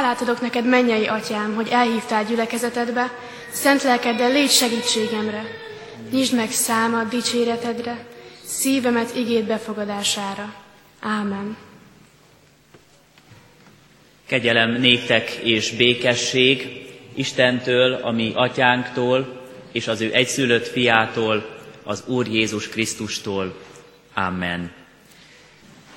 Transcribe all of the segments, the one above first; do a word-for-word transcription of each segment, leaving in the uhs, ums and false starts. Hálát adok neked, mennyei atyám, hogy elhívtál gyülekezetedbe, szent lelkeddel légy segítségemre. Nyisd meg számat dicséretedre, szívemet igéd befogadására. Ámen. Kegyelem néktek és békesség Istentől, a mi atyánktól, és az ő egyszülött fiától, az Úr Jézus Krisztustól. Ámen.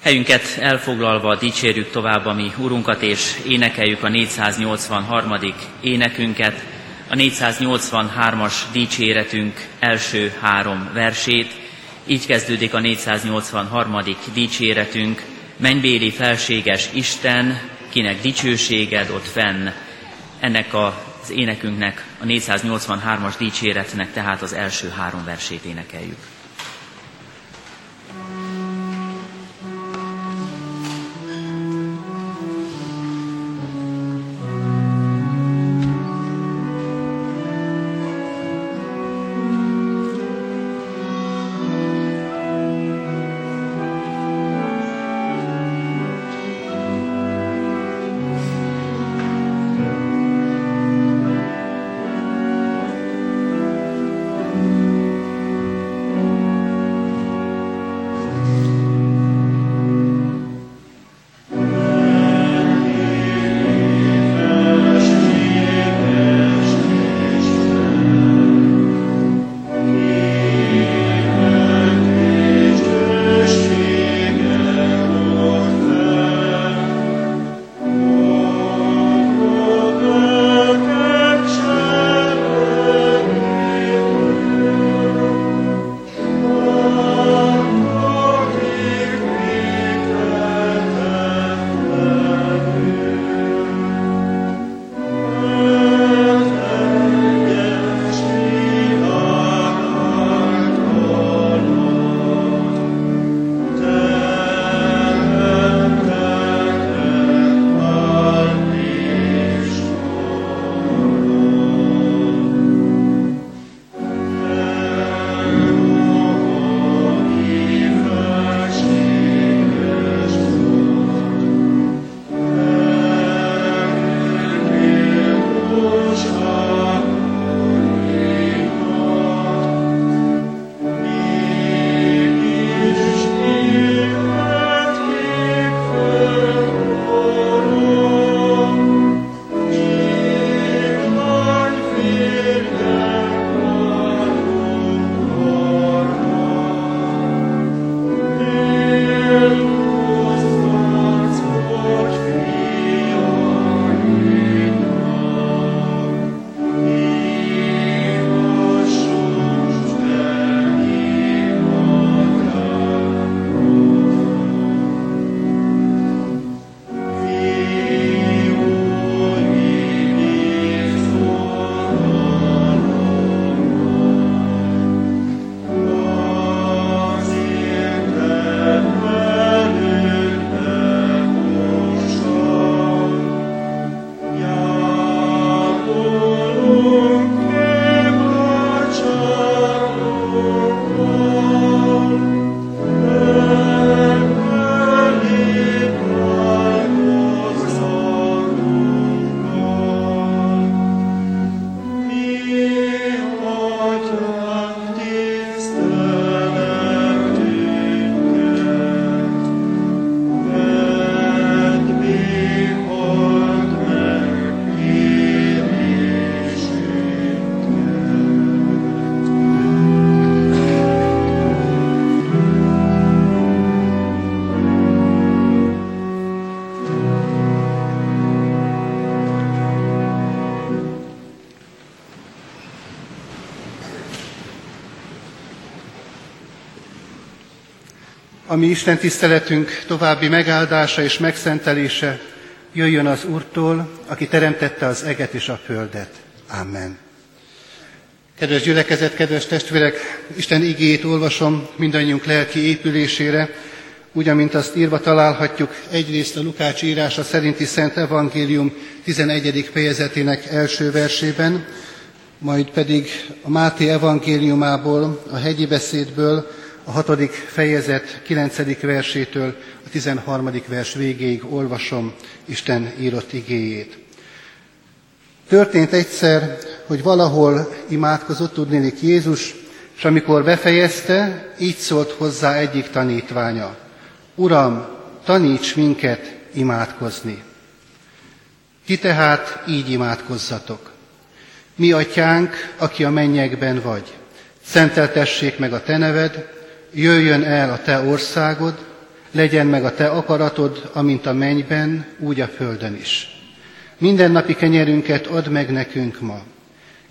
Helyünket elfoglalva dicsérjük tovább a mi Urunkat, és énekeljük a négyszáznyolcvanharmadik énekünket, a négyszáznyolcvanhármas dicséretünk első három versét. Így kezdődik a négyszáznyolcvanharmadik dicséretünk. Mennybéli felséges Isten, kinek dicsőséged ott fenn. Ennek az énekünknek, a négyszáznyolcvanhármas dicséretnek tehát az első három versét énekeljük. A mi Isten tiszteletünk további megáldása és megszentelése jöjjön az Úrtól, aki teremtette az eget és a földet. Amen. Kedves gyülekezet, kedves testvérek, Isten igéjét olvasom mindannyiunk lelki épülésére, úgy, amint azt írva találhatjuk egyrészt a Lukács írása szerinti Szent Evangélium tizenegyedik fejezetének első versében, majd pedig a Máté evangéliumából, a hegyi beszédből, a a hatodik fejezet kilencedik versétől a tizenharmadik vers végéig olvasom Isten írott igéjét. Történt egyszer, hogy valahol imádkozott tudniillik Jézus, és amikor befejezte, így szólt hozzá egyik tanítványa: Uram, taníts minket imádkozni. Ti tehát így imádkozzatok. Mi atyánk, aki a mennyekben vagy, szenteltessék meg a te neved, jöjjön el a te országod, legyen meg a te akaratod, amint a mennyben, úgy a földön is. Mindennapi kenyerünket add meg nekünk ma,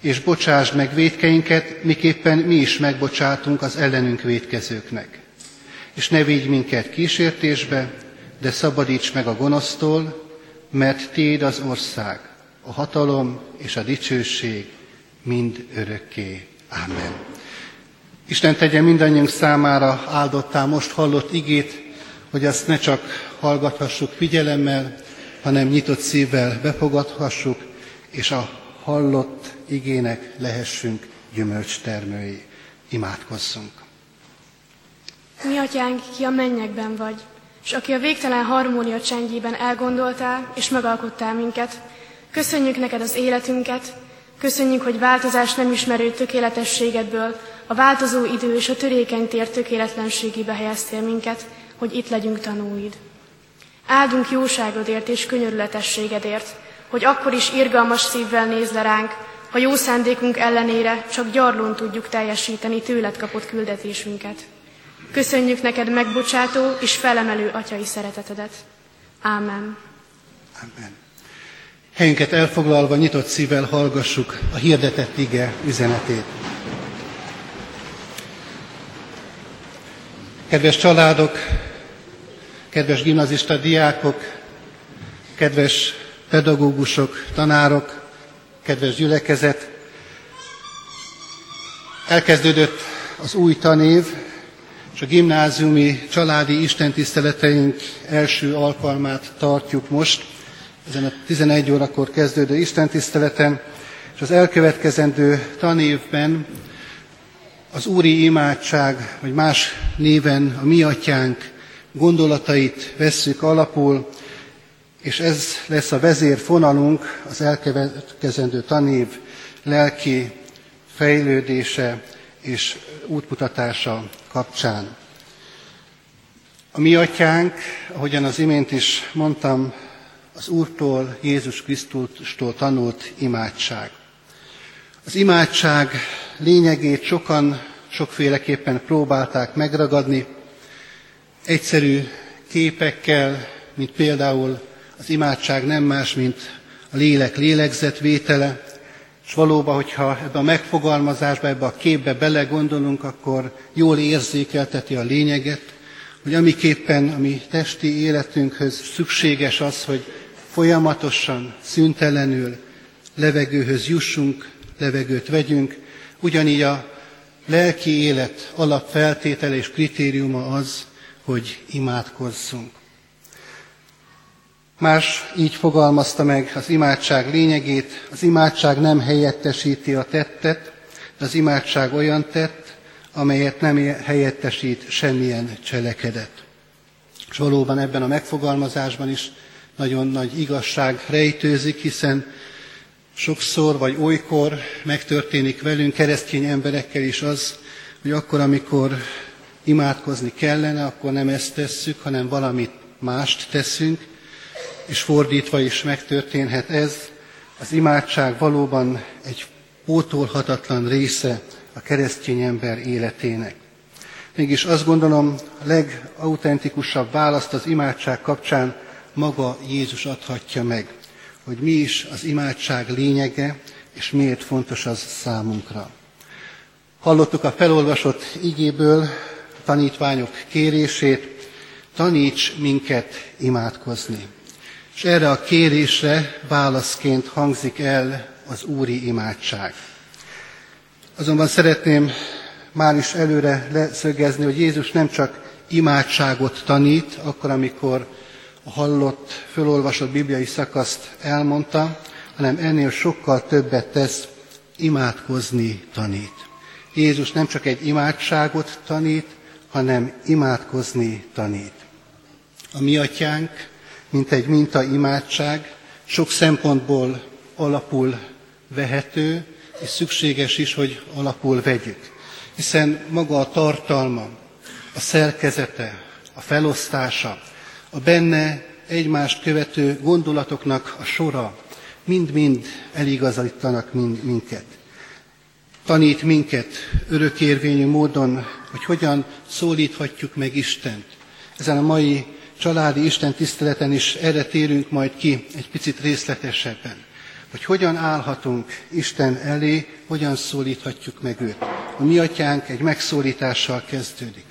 és bocsásd meg vétkeinket, miképpen mi is megbocsátunk az ellenünk vétkezőknek. És ne vigy minket kísértésbe, de szabadíts meg a gonosztól, mert tiéd az ország, a hatalom és a dicsőség mind örökké. Ámen. Isten tegye mindannyiunk számára áldottá most hallott igét, hogy azt ne csak hallgathassuk figyelemmel, hanem nyitott szívvel befogadhassuk, és a hallott igének lehessünk gyümölcstermői. Imádkozzunk. Mi atyánk, ki a mennyekben vagy, és aki a végtelen harmónia csendjében elgondoltál és megalkottál minket, köszönjük neked az életünket, köszönjük, hogy változás nem ismerő tökéletességedből, a változó idő és a törékeny tér tökéletlenségébe helyeztél minket, hogy itt legyünk tanúid. Áldunk jóságodért és könyörületességedért, hogy akkor is irgalmas szívvel nézz le ránk, ha jó szándékunk ellenére csak gyarlón tudjuk teljesíteni tőled kapott küldetésünket. Köszönjük neked megbocsátó és felemelő atyai szeretetedet. Ámen. Ámen. Helyünket elfoglalva nyitott szívvel hallgassuk a hirdetett ige üzenetét. Kedves családok, kedves gimnazista diákok, kedves pedagógusok, tanárok, kedves gyülekezet! Elkezdődött az új tanév, és a gimnáziumi családi istentiszteleteink első alkalmát tartjuk most, ezen a tizenegy órakor kezdődő istentiszteleten, és az elkövetkezendő tanévben az úri imádság, vagy más néven a mi atyánk gondolatait vesszük alapul, és ez lesz a vezérfonalunk az elkövetkezendő tanév lelki fejlődése és útmutatása kapcsán. A mi atyánk, ahogyan az imént is mondtam, az Úrtól, Jézus Krisztustól tanult imádság. Az imádság lényegét sokan sokféleképpen próbálták megragadni, egyszerű képekkel, mint például az imádság nem más, mint a lélek lélegzetvétele, és valóban, hogyha ebbe a megfogalmazásba, ebbe a képbe belegondolunk, akkor jól érzékelteti a lényeget, hogy amiképpen a mi testi életünkhöz szükséges az, hogy folyamatosan, szüntelenül levegőhöz jussunk, levegőt vegyünk, ugyanígy a lelki élet alapfeltétele és kritériuma az, hogy imádkozzunk. Más így fogalmazta meg az imádság lényegét: az imádság nem helyettesíti a tettet, de az imádság olyan tett, amelyet nem helyettesít semmilyen cselekedet. És valóban ebben a megfogalmazásban is nagyon nagy igazság rejtőzik, hiszen sokszor vagy olykor megtörténik velünk, keresztény emberekkel is az, hogy akkor, amikor imádkozni kellene, akkor nem ezt tesszük, hanem valamit mást teszünk, és fordítva is megtörténhet ez. Az imádság valóban egy pótolhatatlan része a keresztény ember életének. Mégis azt gondolom, a legautentikusabb választ az imádság kapcsán maga Jézus adhatja meg, hogy mi is az imádság lényege, és miért fontos az számunkra. Hallottuk a felolvasott igéből a tanítványok kérését: taníts minket imádkozni. És erre a kérésre válaszként hangzik el az úri imádság. Azonban szeretném már is előre leszögezni, hogy Jézus nem csak imádságot tanít, akkor, amikor a hallott, fölolvasott bibliai szakaszt elmondta, hanem ennél sokkal többet tesz: imádkozni tanít. Jézus nem csak egy imádságot tanít, hanem imádkozni tanít. A mi atyánk, mint egy minta imádság, sok szempontból alapul vehető, és szükséges is, hogy alapul vegyük. Hiszen maga a tartalma, a szerkezete, a felosztása, a benne egymást követő gondolatoknak a sora mind-mind eligazítanak minket. Tanít minket örökérvényű módon, hogy hogyan szólíthatjuk meg Istent. Ezen a mai családi Isten tiszteleten is erre térünk majd ki egy picit részletesebben. Hogy hogyan állhatunk Isten elé, hogyan szólíthatjuk meg őt. A mi atyánk egy megszólítással kezdődik.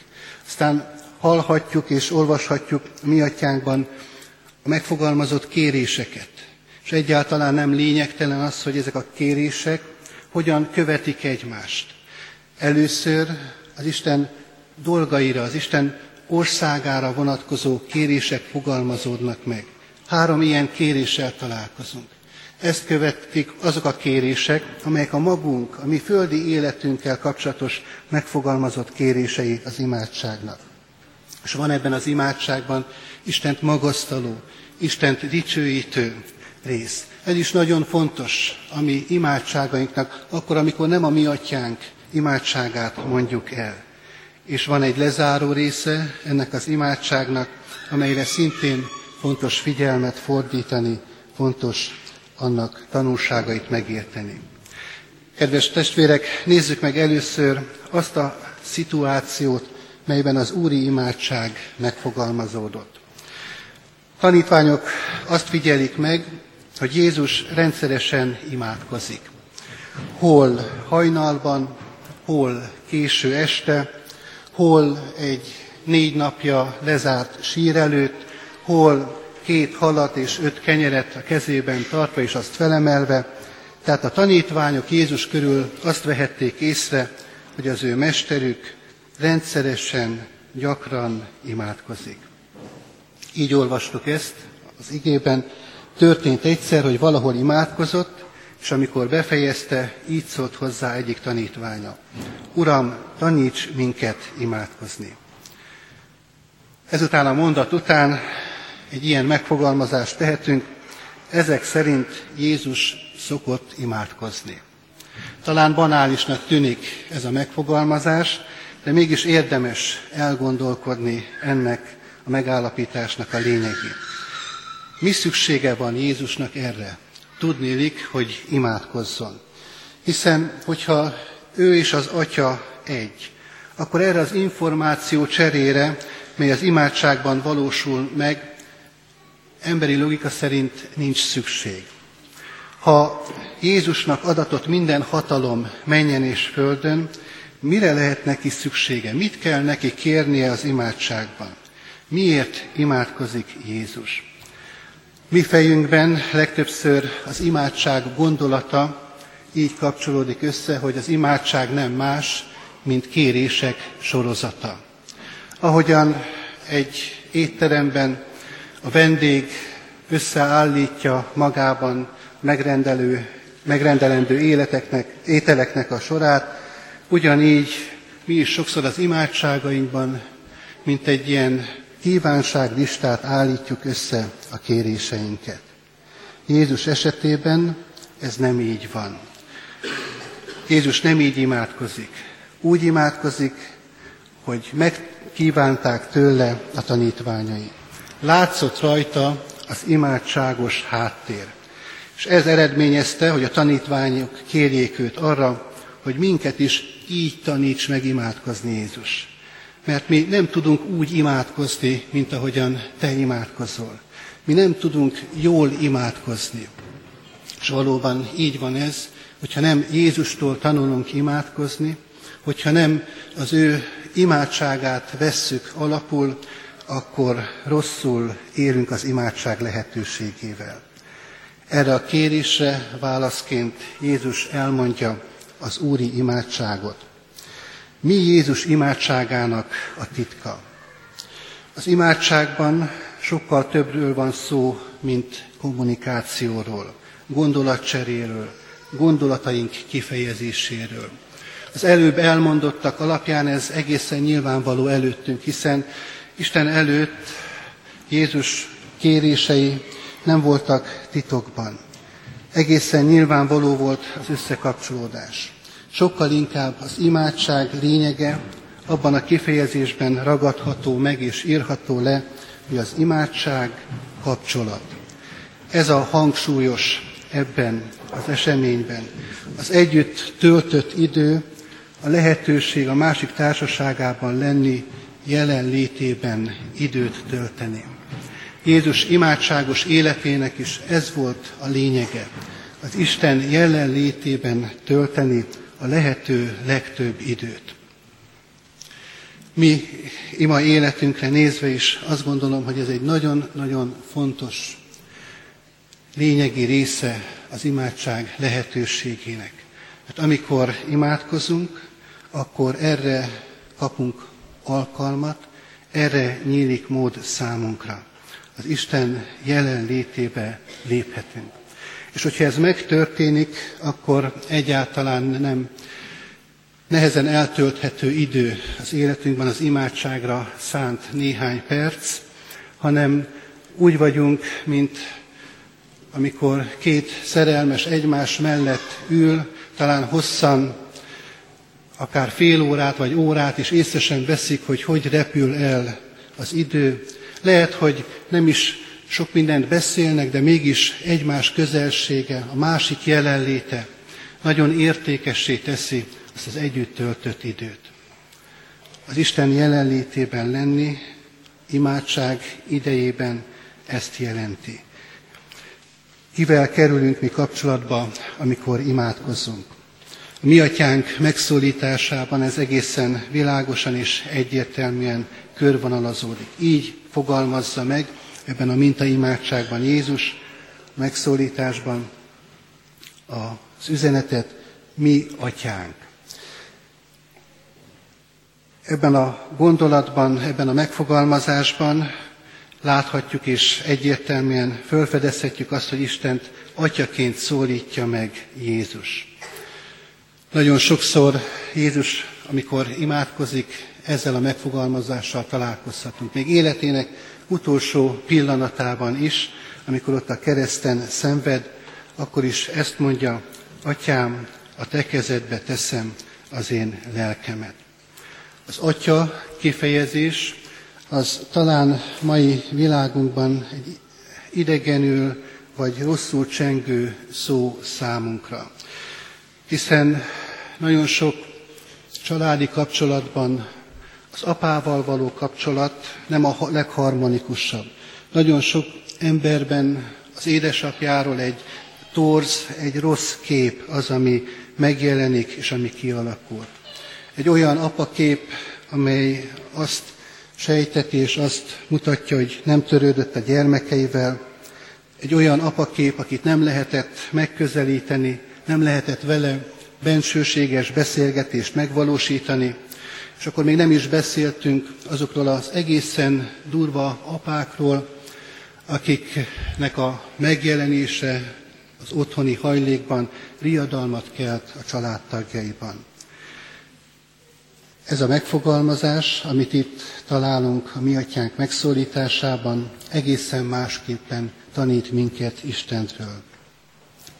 Aztán hallhatjuk és olvashatjuk a mi atyánkban a megfogalmazott kéréseket. És egyáltalán nem lényegtelen az, hogy ezek a kérések hogyan követik egymást. Először az Isten dolgaira, az Isten országára vonatkozó kérések fogalmazódnak meg. Három ilyen kéréssel találkozunk. Ezt követik azok a kérések, amelyek a magunk, a mi földi életünkkel kapcsolatos megfogalmazott kérései az imádságnak. És van ebben az imádságban Istent magasztaló, Istent dicsőítő rész. Ez is nagyon fontos a mi imádságainknak, akkor, amikor nem a mi atyánk imádságát mondjuk el. És van egy lezáró része ennek az imádságnak, amelyre szintén fontos figyelmet fordítani, fontos annak tanulságait megérteni. Kedves testvérek, nézzük meg először azt a szituációt, melyben az úri imádság megfogalmazódott. Tanítványok azt figyelik meg, hogy Jézus rendszeresen imádkozik. Hol hajnalban, hol késő este, hol egy négy napja lezárt sír előtt, hol két halat és öt kenyeret a kezében tartva és azt felemelve. Tehát a tanítványok Jézus körül azt vehették észre, hogy az ő mesterük rendszeresen, gyakran imádkozik. Így olvastuk ezt az igében. Történt egyszer, hogy valahol imádkozott, és amikor befejezte, így szólt hozzá egyik tanítványa. Uram, taníts minket imádkozni. Ezután a mondat után egy ilyen megfogalmazást tehetünk, ezek szerint Jézus szokott imádkozni. Talán banálisnak tűnik ez a megfogalmazás, de mégis érdemes elgondolkodni ennek a megállapításnak a lényegét. Mi szüksége van Jézusnak erre? Tudnélik, hogy imádkozzon. Hiszen, hogyha ő és az Atya egy, akkor erre az információ cserére, mely az imádságban valósul meg, emberi logika szerint nincs szükség. Ha Jézusnak adatott minden hatalom mennyen és földön, mire lehet neki szüksége? Mit kell neki kérnie az imádságban? Miért imádkozik Jézus? Mi fejünkben legtöbbször az imádság gondolata így kapcsolódik össze, hogy az imádság nem más, mint kérések sorozata. Ahogyan egy étteremben a vendég összeállítja magában megrendelő, megrendelendő életeknek, ételeknek a sorát, ugyanígy mi is sokszor az imádságainkban, mint egy ilyen kívánságlistát állítjuk össze a kéréseinket. Jézus esetében ez nem így van. Jézus nem így imádkozik. Úgy imádkozik, hogy megkívánták tőle a tanítványai. Látszott rajta az imádságos háttér. És ez eredményezte, hogy a tanítványok kérjék őt arra, hogy minket is így taníts meg imádkozni Jézus. Mert mi nem tudunk úgy imádkozni, mint ahogyan te imádkozol. Mi nem tudunk jól imádkozni. És valóban így van ez, hogyha nem Jézustól tanulunk imádkozni, hogyha nem az ő imádságát vesszük alapul, akkor rosszul élünk az imádság lehetőségével. Erre a kérésre válaszként Jézus elmondja az úri imádságot. Mi Jézus imádságának a titka? Az imádságban sokkal többről van szó, mint kommunikációról, gondolatcseréről, gondolataink kifejezéséről. Az előbb elmondottak alapján ez egészen nyilvánvaló előttünk, hiszen Isten előtt Jézus kérései nem voltak titokban. Egészen nyilvánvaló volt az összekapcsolódás. Sokkal inkább az imádság lényege abban a kifejezésben ragadható meg és írható le, hogy az imádság kapcsolat. Ez a hangsúlyos ebben az eseményben. Az együtt töltött idő, a lehetőség a másik társaságában lenni, jelenlétében időt tölteni. Jézus imádságos életének is ez volt a lényege. Az Isten jelenlétében tölteni a lehető legtöbb időt. Mi ima életünkre nézve is azt gondolom, hogy ez egy nagyon-nagyon fontos lényegi része az imádság lehetőségének. Mert amikor imádkozunk, akkor erre kapunk alkalmat, erre nyílik mód számunkra. Az Isten jelenlétébe léphetünk. És hogyha ez megtörténik, akkor egyáltalán nem nehezen eltölthető idő az életünkben az imádságra szánt néhány perc, hanem úgy vagyunk, mint amikor két szerelmes egymás mellett ül, talán hosszan, akár fél órát vagy órát, és észre sem veszik, hogy hogy repül el az idő. Lehet, hogy nem is sok mindent beszélnek, de mégis egymás közelsége, a másik jelenléte nagyon értékessé teszi azt az együtt töltött időt. Az Isten jelenlétében lenni, imádság idejében ezt jelenti. Kivel kerülünk mi kapcsolatba, amikor imádkozzunk? A Mi Atyánk megszólításában ez egészen világosan és egyértelműen körvonalazódik. Így fogalmazza meg ebben a mintaimádságban Jézus megszólításban az üzenetet, mi atyánk. Ebben a gondolatban, ebben a megfogalmazásban láthatjuk és egyértelműen felfedezhetjük azt, hogy Istent atyaként szólítja meg Jézus. Nagyon sokszor Jézus, amikor imádkozik, ezzel a megfogalmazással találkozhatunk. Még életének utolsó pillanatában is, amikor ott a kereszten szenved, akkor is ezt mondja, Atyám, a te kezedbe teszem az én lelkemet. Az atya kifejezés az talán mai világunkban egy idegenül vagy rosszul csengő szó számunkra. Hiszen nagyon sok családi kapcsolatban az apával való kapcsolat nem a legharmonikusabb. Nagyon sok emberben az édesapjáról egy torz, egy rossz kép az, ami megjelenik és ami kialakul. Egy olyan apakép, amely azt sejteti és azt mutatja, hogy nem törődött a gyermekeivel. Egy olyan apakép, akit nem lehetett megközelíteni, nem lehetett vele bensőséges beszélgetést megvalósítani. És akkor még nem is beszéltünk azokról az egészen durva apákról, akiknek a megjelenése az otthoni hajlékban riadalmat kelt a családtagjaiban. Ez a megfogalmazás, amit itt találunk a Mi Atyánk megszólításában, egészen másképpen tanít minket Istentől.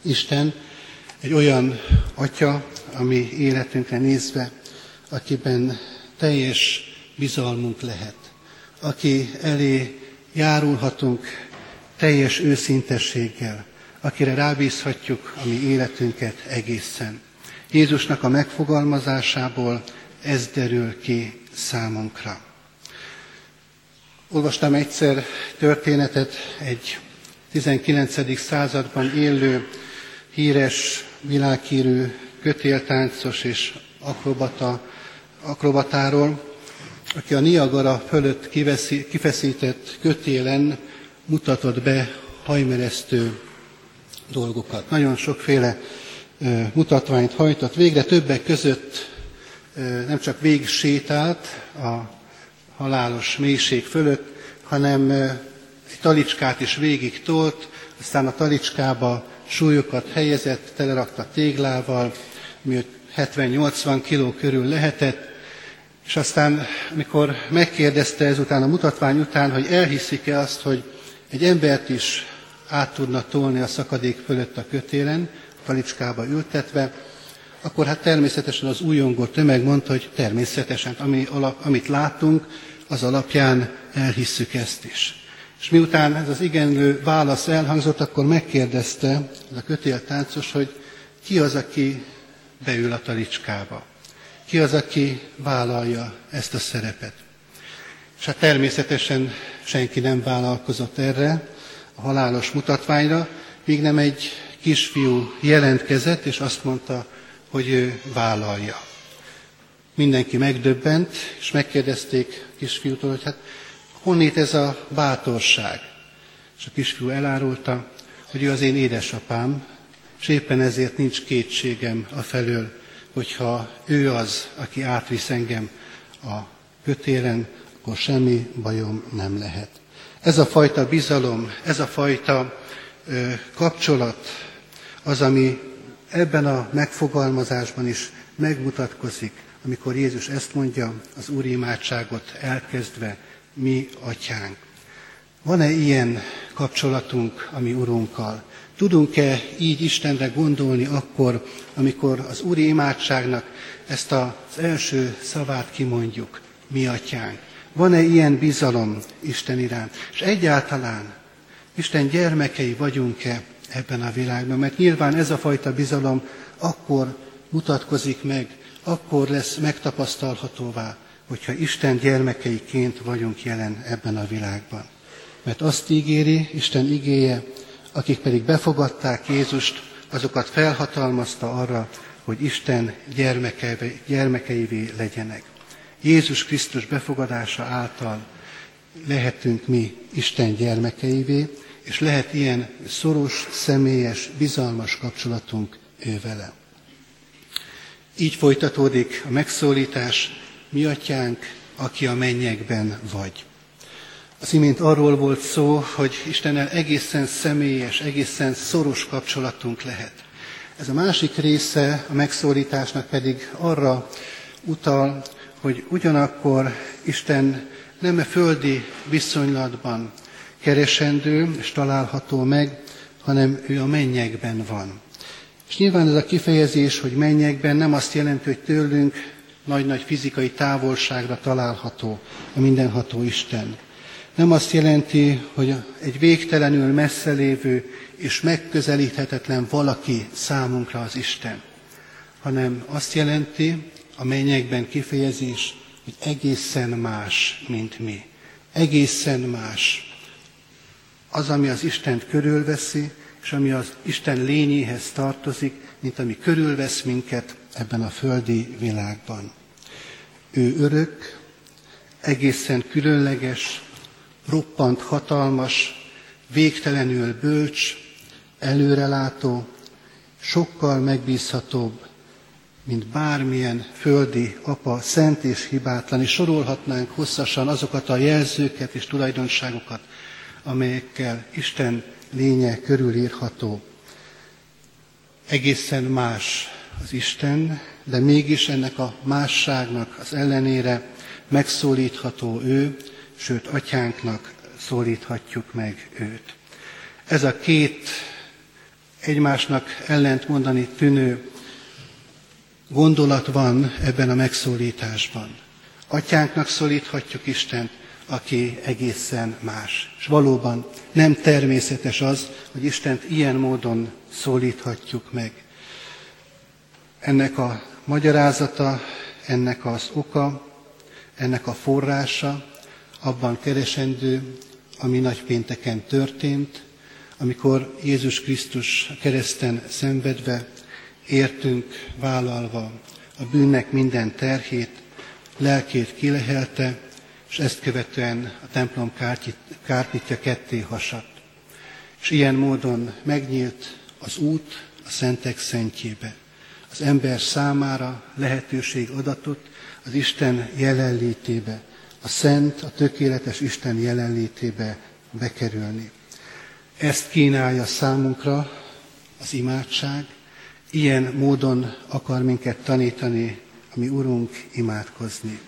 Isten egy olyan atya, ami életünkre nézve, akiben teljes bizalmunk lehet, aki elé járulhatunk teljes őszintességgel, akire rábízhatjuk a mi életünket egészen. Jézusnak a megfogalmazásából ez derül ki számunkra. Olvastam egyszer történetet egy tizenkilencedik században élő, híres, világhírű kötéltáncos és akrobata, akrobatáról, aki a Niagara fölött kiveszi, kifeszített kötélen mutatott be hajmeresztő dolgokat. Nagyon sokféle ö, mutatványt hajtott végre, többek között ö, nem csak végig sétált a halálos mélység fölött, hanem ö, egy talicskát is végig tolt, aztán a talicskába súlyokat helyezett, telerakta téglával, ami hetven-nyolcvan kiló körül lehetett, és aztán, amikor megkérdezte ezután a mutatvány után, hogy elhiszik-e azt, hogy egy embert is át tudna tolni a szakadék fölött a kötélen, kalicskába ültetve, akkor hát természetesen az újongó tömeg mondta, hogy természetesen, ami alap, amit látunk, az alapján elhisszük ezt is. És miután ez az igenlő válasz elhangzott, akkor megkérdezte az a kötéltáncos, hogy ki az, aki beül a talicskába? Ki az, aki vállalja ezt a szerepet? És hát természetesen senki nem vállalkozott erre a halálos mutatványra, míg nem egy kisfiú jelentkezett, és azt mondta, hogy ő vállalja. Mindenki megdöbbent, és megkérdezték a kisfiútól, hogy hát honnét ez a bátorság? És a kisfiú elárulta, hogy ő az én édesapám, és éppen ezért nincs kétségem afelől, hogyha ő az, aki átvisz engem a kötélen, akkor semmi bajom nem lehet. Ez a fajta bizalom, ez a fajta ö, kapcsolat az, ami ebben a megfogalmazásban is megmutatkozik, amikor Jézus ezt mondja, az Úri imádságot elkezdve, mi atyánk. Van-e ilyen kapcsolatunk a mi Urunkkal? Tudunk-e így Istenre gondolni akkor, amikor az Úri imádságnak ezt az első szavát kimondjuk, mi atyánk? Van-e ilyen bizalom Isten iránt? És egyáltalán Isten gyermekei vagyunk-e ebben a világban? Mert nyilván ez a fajta bizalom akkor mutatkozik meg, akkor lesz megtapasztalhatóvá, hogyha Isten gyermekeiként vagyunk jelen ebben a világban. Mert azt ígéri Isten igéje, akik pedig befogadták Jézust, azokat felhatalmazta arra, hogy Isten gyermekeivé, gyermekeivé legyenek. Jézus Krisztus befogadása által lehetünk mi Isten gyermekeivé, és lehet ilyen szoros, személyes, bizalmas kapcsolatunk ő vele. Így folytatódik a megszólítás, mi atyánk, aki a mennyekben vagy. Az imént arról volt szó, hogy Istennel egészen személyes, egészen szoros kapcsolatunk lehet. Ez a másik része a megszólításnak pedig arra utal, hogy ugyanakkor Isten nem a földi viszonylatban keresendő és található meg, hanem ő a mennyekben van. És nyilván ez a kifejezés, hogy mennyekben, nem azt jelenti, hogy tőlünk nagy-nagy fizikai távolságra található a mindenható Isten. Nem azt jelenti, hogy egy végtelenül messze lévő és megközelíthetetlen valaki számunkra az Isten, hanem azt jelenti a mennyekben kifejezés, hogy egészen más, mint mi. Egészen más. Az, ami az Istent körülveszi, és ami az Isten lényéhez tartozik, mint ami körülvesz minket ebben a földi világban. Ő örök, egészen különleges, roppant hatalmas, végtelenül bölcs, előrelátó, sokkal megbízhatóbb, mint bármilyen földi apa, szent és hibátlan, és sorolhatnánk hosszasan azokat a jelzőket és tulajdonságokat, amelyekkel Isten lénye körülírható. Egészen más az Isten, de mégis ennek a másságnak az ellenére megszólítható ő, sőt, atyánknak szólíthatjuk meg őt. Ez a két egymásnak ellentmondani tűnő gondolat van ebben a megszólításban. Atyánknak szólíthatjuk Istent, aki egészen más. És valóban nem természetes az, hogy Istent ilyen módon szólíthatjuk meg. Ennek a magyarázata, ennek az oka, ennek a forrása abban keresendő, ami nagypénteken történt, amikor Jézus Krisztus a kereszten szenvedve, értünk vállalva a bűnnek minden terhét, lelkét kilehelte, és ezt követően a templom kárpitja ketté hasadt. És ilyen módon megnyílt az út a szentek szentjébe. Az ember számára lehetőség adatott az Isten jelenlétébe, a szent, a tökéletes Isten jelenlétébe bekerülni. Ezt kínálja számunkra az imádság, Ilyen módon akar minket tanítani a mi Urunk imádkozni.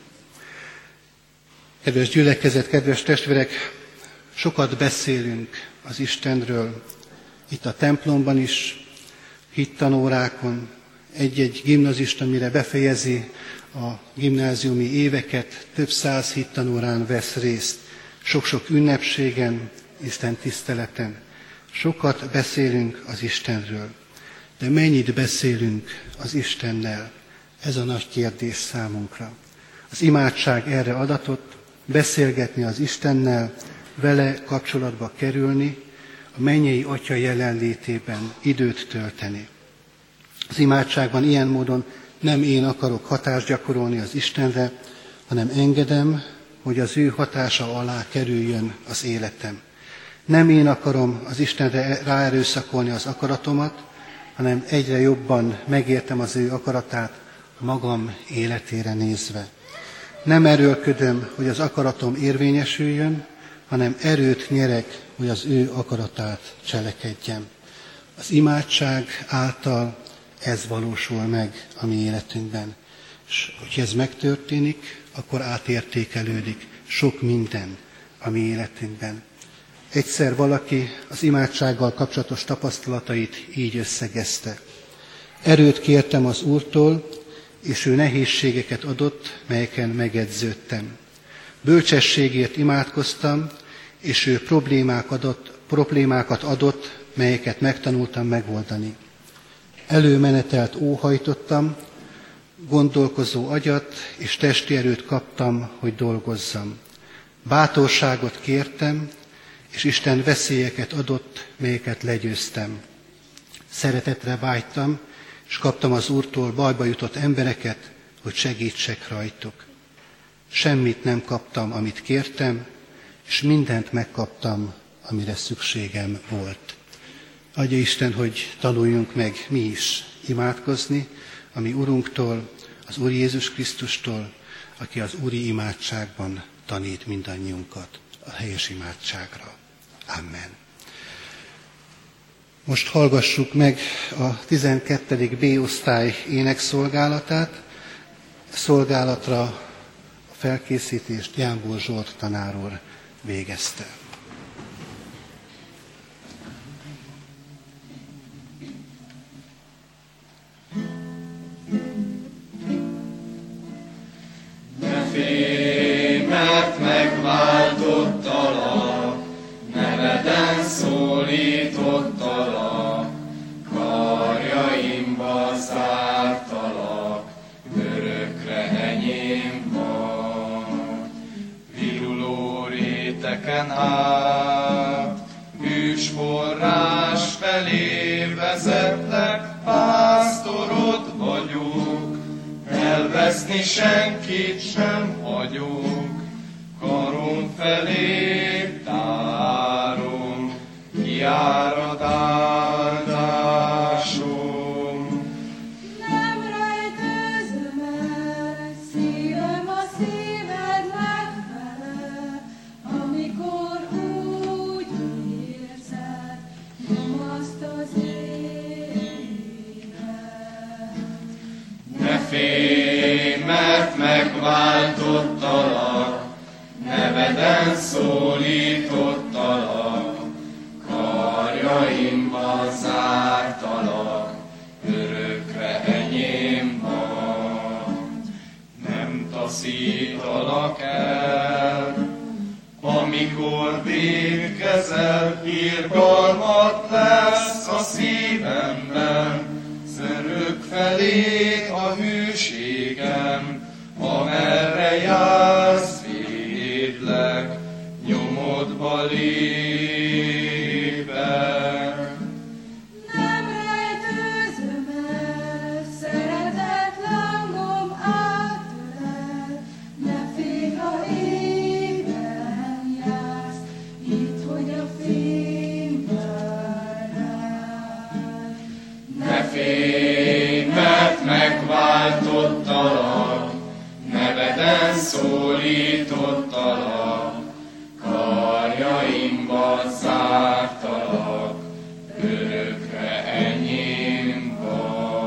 Kedves gyülekezet, kedves testvérek, sokat beszélünk az Istenről, itt a templomban is, hittanórákon, egy-egy gimnazista, mire befejezi a gimnáziumi éveket, több száz hittanórán vesz részt, sok-sok ünnepségen, Isten tiszteleten. Sokat beszélünk az Istenről, de mennyit beszélünk az Istennel? Ez a nagy kérdés számunkra. Az imádság erre adatott, beszélgetni az Istennel, vele kapcsolatba kerülni, a mennyei Atya jelenlétében időt tölteni. Az imádságban ilyen módon nem én akarok hatást gyakorolni az Istenre, hanem engedem, hogy az ő hatása alá kerüljön az életem. Nem én akarom az Istenre ráerőszakolni az akaratomat, hanem egyre jobban megértem az ő akaratát a magam életére nézve. Nem erőlködöm, hogy az akaratom érvényesüljön, hanem erőt nyerek, hogy az ő akaratát cselekedjem. Az imádság által ez valósul meg a mi életünkben. És hogyha ez megtörténik, akkor átértékelődik sok minden a mi életünkben. Egyszer valaki az imádsággal kapcsolatos tapasztalatait így összegezte. Erőt kértem az Úrtól, és ő nehézségeket adott, melyeken megedződtem. Bölcsességért imádkoztam, és ő problémákat adott, problémákat adott, melyeket megtanultam megoldani. Előmenetelt óhajtottam, gondolkozó agyat és testi erőt kaptam, hogy dolgozzam. Bátorságot kértem, és Isten veszélyeket adott, melyeket legyőztem. Szeretetre vágytam, és kaptam az Úrtól bajba jutott embereket, hogy segítsek rajtuk. Semmit nem kaptam, amit kértem, és mindent megkaptam, amire szükségem volt. Adja Isten, hogy tanuljunk meg mi is imádkozni, a mi Urunktól, az Úr Jézus Krisztustól, aki az úri imádságban tanít mindannyiunkat a helyes imádságra. Amen. Most hallgassuk meg a tizenkettedik B-osztály énekszolgálatát. Szolgálatra a felkészítést Jánbor Zsolt tanár úr végezte. Ne félj, mert megváltottalak, neveden szólítottalak, karjaimba zártalak, örökre enyém vagy. Viruló réteken át, hűs forrás felé vezetlek, pásztorod vagyok, elveszni senkit sem hagyok. Karom felé tárom, kiárad áldásom. Nem rejtőzöm el, szívem a szívednek fele, amikor úgy érzed, nyomaszt az élet. Ne félj, mert megváltottalak, neveden szólítottalak, karjaimba zártalak, örökre enyém vagy. Nem taszítalak el, amikor vétkezel, irgalmat lesz a szívemben, szörök felé a hűségem, amerre jársz, nyomodba lépek. Nem rejtőzöm el, szeretett lángom áttölel, ne félj, ha éppen jársz, itt, hogy a fényben áll. Ne félj, mert megváltottalak, neveden szólítottalak, karjaimba zártalak, örökre enyém vagy.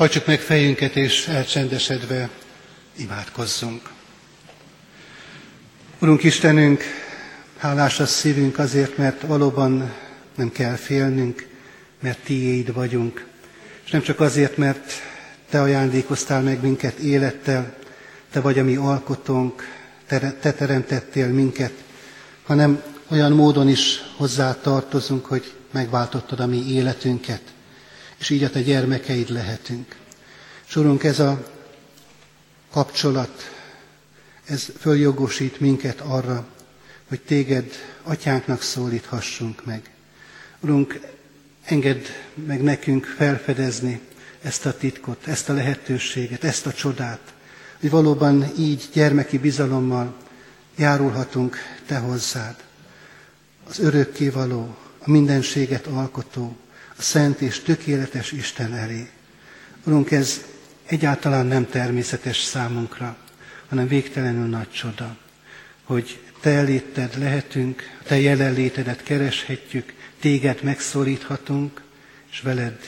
Hajtsuk meg fejünket, és elcsendesedve imádkozzunk. Urunk Istenünk, hálás a szívünk azért, mert valóban nem kell félnünk, mert tiéd vagyunk. És nem csak azért, mert te ajándékoztál meg minket élettel, te vagy a mi alkotónk, te, te teremtettél minket, hanem olyan módon is hozzá tartozunk, hogy megváltottad a mi életünket, és így a te gyermekeid lehetünk. És Urunk, ez a kapcsolat, ez följogosít minket arra, hogy téged atyánknak szólíthassunk meg. Urunk, engedd meg nekünk felfedezni ezt a titkot, ezt a lehetőséget, ezt a csodát, hogy valóban így gyermeki bizalommal járulhatunk te hozzád. Az örökkévaló, a mindenséget alkotó, a szent és tökéletes Isten elé. Urunk, ez egyáltalán nem természetes számunkra, hanem végtelenül nagy csoda, hogy te elétted lehetünk, te jelenlétedet kereshetjük, téged megszólíthatunk, és veled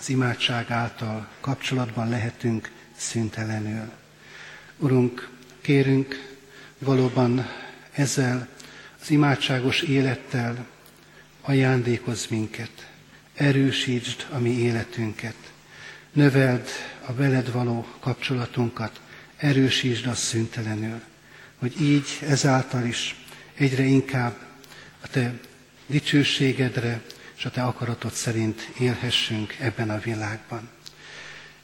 az imádság által kapcsolatban lehetünk szüntelenül. Urunk, kérünk, valóban ezzel az imádságos élettel ajándékozz minket, erősítsd a mi életünket, növeld a veled való kapcsolatunkat, erősítsd azt szüntelenül, hogy így ezáltal is egyre inkább a te dicsőségedre és a te akaratod szerint élhessünk ebben a világban.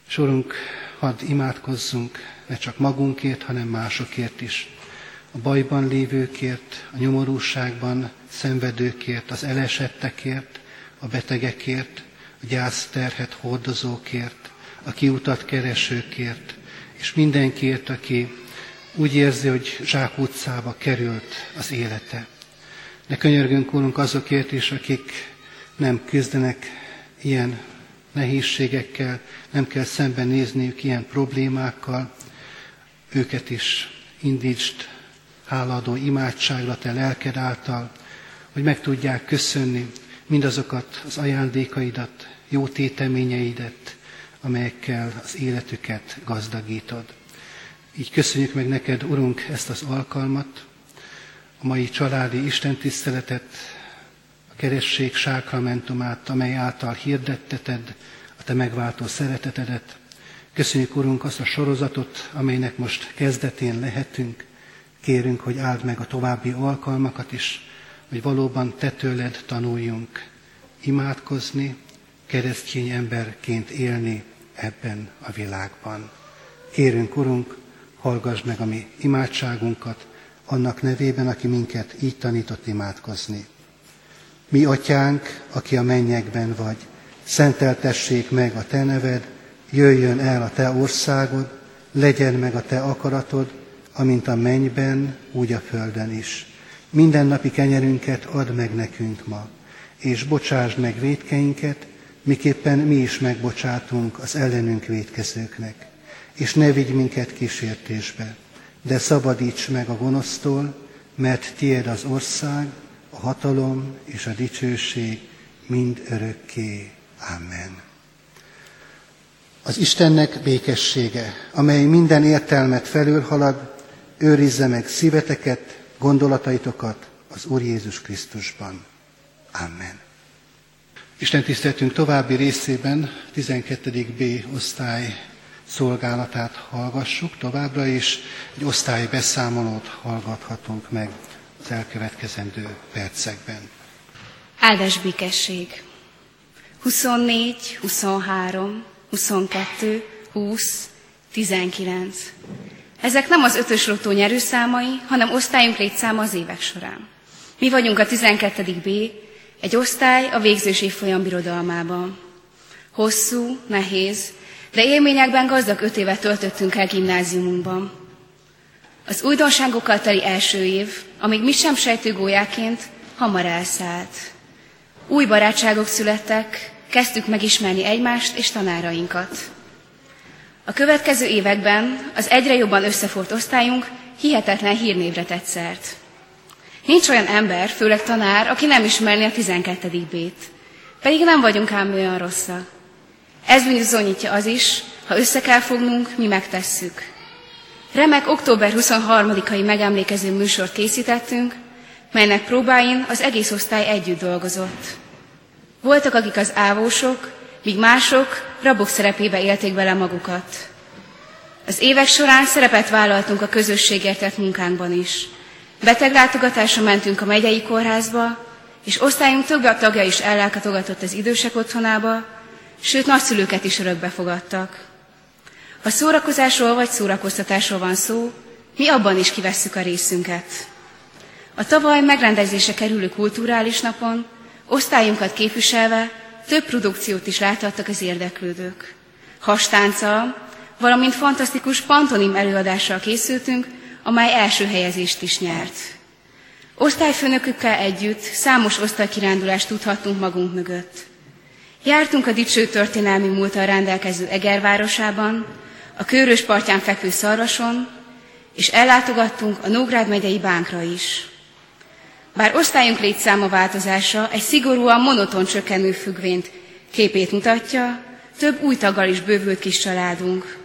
És Urunk, hadd imádkozzunk ne csak magunkért, hanem másokért is. A bajban lévőkért, a nyomorúságban szenvedőkért, az elesettekért, a betegekért, a gyászterhet hordozókért, a kiutat keresőkért, és mindenkiért, aki úgy érzi, hogy zsákutcába került az élete. De könyörgünk, Úrunk, azokért is, akik nem küzdenek ilyen nehézségekkel, nem kell szembenézniük ilyen problémákkal, őket is indítsd hálaadó imádságra te lelked által, hogy meg tudják köszönni mindazokat az ajándékaidat, jó téteményeidet, amelyekkel az életüket gazdagítod. Így köszönjük meg neked, Urunk, ezt az alkalmat, a mai családi istentiszteletet, a keresztség sákramentumát, amely által hirdetteted a te megváltó szeretetedet. Köszönjük, Urunk, azt a sorozatot, amelynek most kezdetén lehetünk. Kérünk, hogy áld meg a további alkalmakat is, hogy valóban te tőled tanuljunk imádkozni, keresztény emberként élni ebben a világban. Kérünk, Urunk, hallgass meg a mi imádságunkat, annak nevében, aki minket így tanított imádkozni. Mi atyánk, aki a mennyekben vagy, szenteltessék meg a te neved, jöjjön el a te országod, legyen meg a te akaratod, amint a mennyben, úgy a földön is. Mindennapi kenyerünket add meg nekünk ma, és bocsásd meg vétkeinket, miképpen mi is megbocsátunk az ellenünk vétkezőknek. És ne vigy minket kísértésbe, de szabadíts meg a gonosztól, mert tiéd az ország, a hatalom és a dicsőség mind örökké. Amen. Az Istennek békessége, amely minden értelmet felülhalad, őrizze meg szíveteket, gondolataitokat az Úr Jézus Krisztusban. Amen. Isten tiszteltünk további részében tizenkettedik bé osztály szolgálatát hallgassuk továbbra, és egy osztálybeszámolót hallgathatunk meg az elkövetkezendő percekben. Áldás békesség! huszonnégy, huszonhárom, huszonkettő, húsz, tizenkilenc. Ezek nem az ötös lottó nyerőszámai, hanem osztályunk létszáma az évek során. Mi vagyunk a tizenkettedik bé, egy osztály a végzős évfolyam birodalmában. Hosszú, nehéz, de élményekben gazdag öt évet töltöttünk el gimnáziumunkban. Az újdonságokkal teli első év, amíg mi sem sejtő gólyáként, hamar elszállt. Új barátságok születtek, kezdtük megismerni egymást és tanárainkat. A következő években az egyre jobban összeforrt osztályunk hihetetlen hírnévre tett szert. Nincs olyan ember, főleg tanár, aki nem ismerné a tizenkettedik bét. Pedig nem vagyunk ám olyan rosszak. Ez bizonyítja az is, Ha össze kell fognunk, mi megtesszük. Remek október huszonharmadikai megemlékező műsort készítettünk, melynek próbáin az egész osztály együtt dolgozott. Voltak, akik az ávósok, míg mások rabok szerepébe élték bele magukat. Az évek során szerepet vállaltunk a közösségért tett munkánkban is. Beteglátogatásra mentünk a megyei kórházba, és osztályunk több tagja is ellátogatott az idősek otthonába, sőt nagyszülőket is örökbe fogadtak. Ha szórakozásról vagy szórakoztatásról van szó, mi abban is kivesszük a részünket. A tavaly megrendezése kerülő kulturális napon osztályunkat képviselve több produkciót is láthattak az érdeklődők. Hastánccal, valamint fantasztikus pantonim előadással készültünk, amely első helyezést is nyert. Osztályfőnökükkel együtt számos osztálykirándulást tudhattunk magunk mögött. Jártunk a dicső történelmi múlttal rendelkező Eger városában, a Kőrös partján fekvő Szarvason, és ellátogattunk a Nógrád megyei Bánkra is. Bár osztályunk létszáma változása egy szigorúan monoton csökkenő függvényt képét mutatja, több új taggal is bővült kis családunk.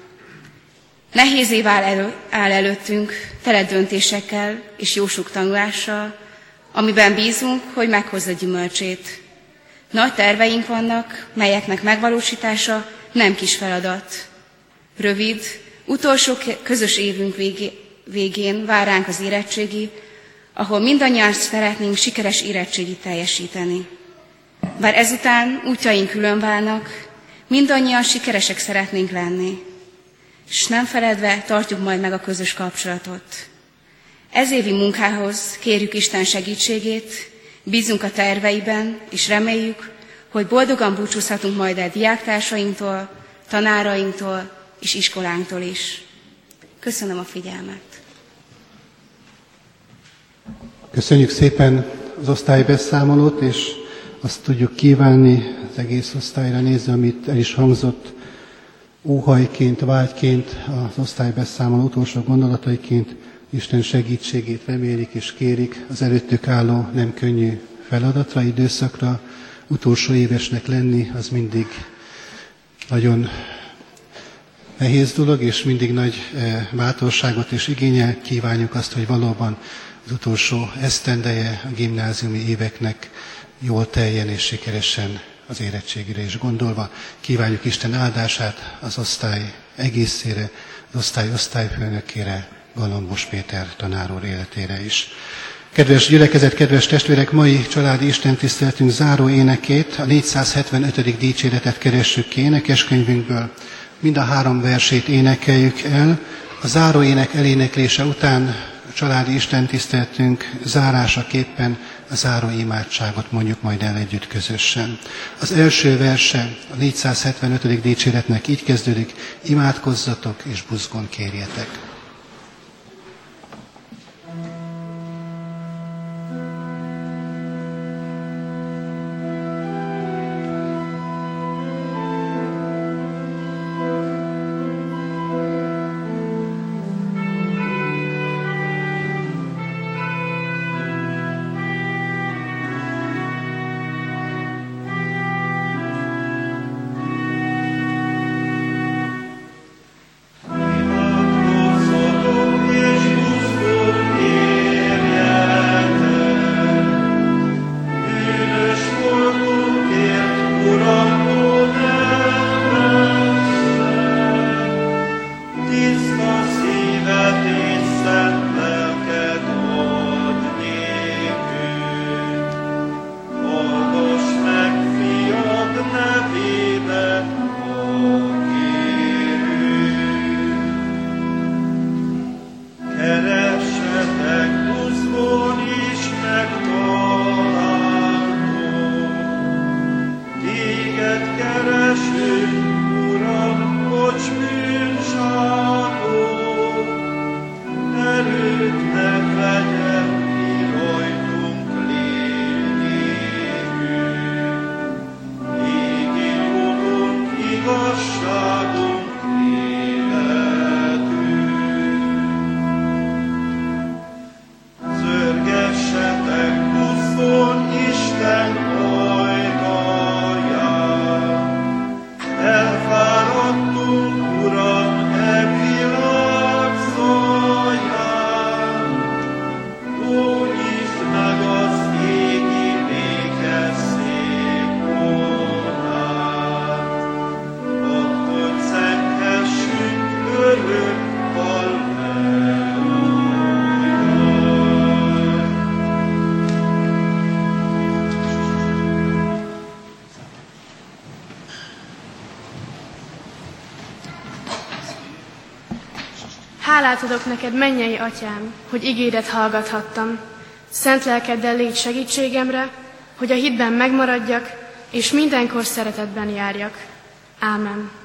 Nehéz év áll, elő, áll előttünk, tele döntésekkel és jó sok tanulással, amiben bízunk, hogy meghozza gyümölcsét. Nagy terveink vannak, melyeknek megvalósítása nem kis feladat. Rövid, utolsó közös évünk végén vár ránk az érettségi, ahol mindannyian szeretnénk sikeres érettségit teljesíteni. Bár ezután útjaink különválnak, mindannyian sikeresek szeretnénk lenni, és nem feledve tartjuk majd meg a közös kapcsolatot. Ez évi munkához kérjük Isten segítségét, bízunk a terveiben, és reméljük, hogy boldogan búcsúzhatunk majd el diáktársainktól, tanárainktól és iskolánktól is. Köszönöm a figyelmet! Köszönjük szépen az osztály beszámolót, és azt tudjuk kívánni az egész osztályra nézve, amit el is hangzott óhajként, vágyként, az osztály beszámoló utolsó gondolataiként, Isten segítségét remélik és kérik az előttük álló nem könnyű feladatra, időszakra. Utolsó évesnek lenni az mindig nagyon nehéz dolog, és mindig nagy bátorságot és igényel. Kívánjuk azt, hogy valóban az utolsó esztendeje a gimnáziumi éveknek jól teljen és sikeresen az érettségire is gondolva. Kívánjuk Isten áldását az osztály egészére, az osztály osztályfőnökére, Galambos Péter tanár úr életére is. Kedves gyülekezet, kedves testvérek, mai családi istentiszteletünk záró énekét, a négyszázhetvenötödik dicséretet keressük ki énekeskönyvünkből. Mind a három versét énekeljük el. A záró ének eléneklése után a családi istentiszteletünk zárásaképpen a záró imádságot mondjuk majd el együtt közösen. Az első verse a négyszázhetvenötödik dicséretnek így kezdődik: imádkozzatok és buzgón kérjetek. Hálát adok neked, mennyei atyám, hogy igédet hallgathattam. Szent lelkeddel légy segítségemre, hogy a hitben megmaradjak, és mindenkor szeretetben járjak. Ámen.